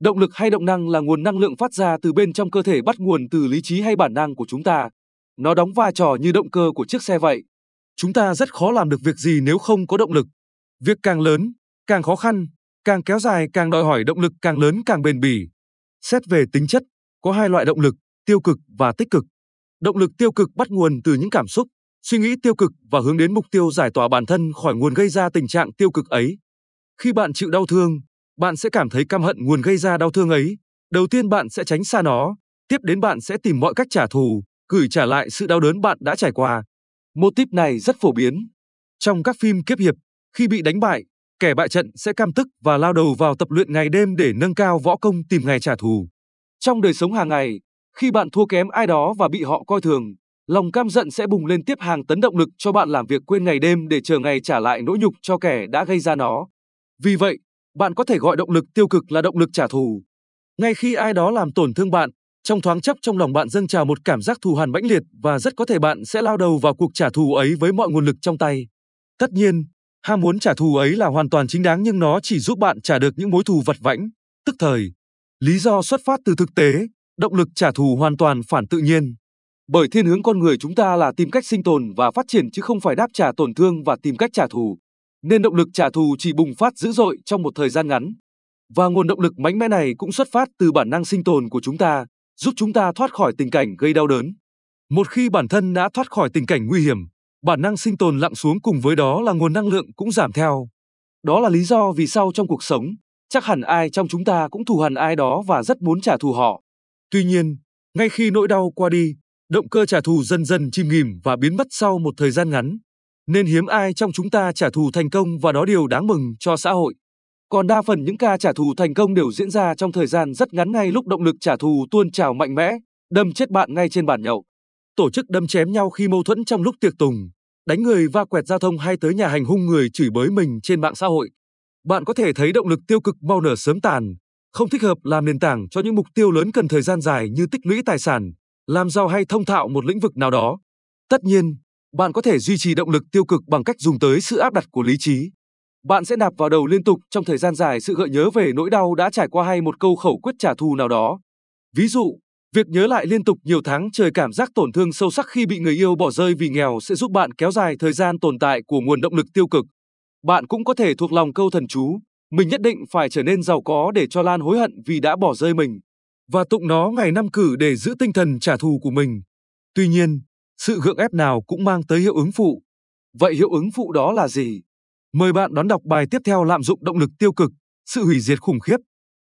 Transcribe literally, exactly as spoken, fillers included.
Động lực hay động năng là nguồn năng lượng phát ra từ bên trong cơ thể, bắt nguồn từ lý trí hay bản năng của chúng ta. Nó đóng vai trò như động cơ của chiếc xe vậy. Chúng ta rất khó làm được việc gì nếu không có động lực. Việc càng lớn, càng khó khăn, càng kéo dài càng đòi hỏi động lực càng lớn càng bền bỉ. Xét về tính chất, có hai loại động lực, tiêu cực và tích cực. Động lực tiêu cực bắt nguồn từ những cảm xúc, suy nghĩ tiêu cực và hướng đến mục tiêu giải tỏa bản thân khỏi nguồn gây ra tình trạng tiêu cực ấy. Khi bạn chịu đau thương, bạn sẽ cảm thấy căm hận nguồn gây ra đau thương ấy. Đầu tiên bạn sẽ tránh xa nó, tiếp đến bạn sẽ tìm mọi cách trả thù, gửi trả lại sự đau đớn bạn đã trải qua. Mô típ này rất phổ biến. Trong các phim kiếp hiệp, khi bị đánh bại, kẻ bại trận sẽ căm tức và lao đầu vào tập luyện ngày đêm để nâng cao võ công, tìm ngày trả thù. Trong đời sống hàng ngày, khi bạn thua kém ai đó và bị họ coi thường, lòng căm giận sẽ bùng lên tiếp hàng tấn động lực cho bạn làm việc quên ngày đêm để chờ ngày trả lại nỗi nhục cho kẻ đã gây ra nó. Vì vậy, bạn có thể gọi động lực tiêu cực là động lực trả thù. Ngay khi ai đó làm tổn thương bạn, trong thoáng chốc trong lòng bạn dâng trào một cảm giác thù hằn mãnh liệt và rất có thể bạn sẽ lao đầu vào cuộc trả thù ấy với mọi nguồn lực trong tay. Tất nhiên, ham muốn trả thù ấy là hoàn toàn chính đáng, nhưng nó chỉ giúp bạn trả được những mối thù vật vãnh, tức thời. Lý do xuất phát từ thực tế, động lực trả thù hoàn toàn phản tự nhiên. Bởi thiên hướng con người chúng ta là tìm cách sinh tồn và phát triển chứ không phải đáp trả tổn thương và tìm cách trả thù. Nên động lực trả thù chỉ bùng phát dữ dội trong một thời gian ngắn. Và nguồn động lực mạnh mẽ này cũng xuất phát từ bản năng sinh tồn của chúng ta, giúp chúng ta thoát khỏi tình cảnh gây đau đớn. Một khi bản thân đã thoát khỏi tình cảnh nguy hiểm, bản năng sinh tồn lặng xuống, cùng với đó là nguồn năng lượng cũng giảm theo. Đó là lý do vì sao trong cuộc sống, chắc hẳn ai trong chúng ta cũng thù hằn ai đó và rất muốn trả thù họ. Tuy nhiên, ngay khi nỗi đau qua đi, động cơ trả thù dần dần chìm nghỉm và biến mất sau một thời gian ngắn. Nên hiếm ai trong chúng ta trả thù thành công và đó điều đáng mừng cho xã hội. Còn đa phần những ca trả thù thành công đều diễn ra trong thời gian rất ngắn ngay lúc động lực trả thù tuôn trào mạnh mẽ, đâm chết bạn ngay trên bàn nhậu. Tổ chức đâm chém nhau khi mâu thuẫn trong lúc tiệc tùng, đánh người va quẹt giao thông hay tới nhà hành hung người chửi bới mình trên mạng xã hội. Bạn có thể thấy động lực tiêu cực mau nở sớm tàn, không thích hợp làm nền tảng cho những mục tiêu lớn cần thời gian dài như tích lũy tài sản, làm giàu hay thông thạo một lĩnh vực nào đó. Tất nhiên, bạn có thể duy trì động lực tiêu cực bằng cách dùng tới sự áp đặt của lý trí. Bạn sẽ đạp vào đầu liên tục trong thời gian dài sự gợi nhớ về nỗi đau đã trải qua hay một câu khẩu quyết trả thù nào đó. Ví dụ, việc nhớ lại liên tục nhiều tháng trời cảm giác tổn thương sâu sắc khi bị người yêu bỏ rơi vì nghèo sẽ giúp bạn kéo dài thời gian tồn tại của nguồn động lực tiêu cực. Bạn cũng có thể thuộc lòng câu thần chú, mình nhất định phải trở nên giàu có để cho Lan hối hận vì đã bỏ rơi mình, và tụng nó ngày năm cử để giữ tinh thần trả thù của mình. Tuy nhiên, sự gượng ép nào cũng mang tới hiệu ứng phụ. Vậy hiệu ứng phụ đó là gì? Mời bạn đón đọc bài tiếp theo: Lạm dụng động lực tiêu cực, sự hủy diệt khủng khiếp.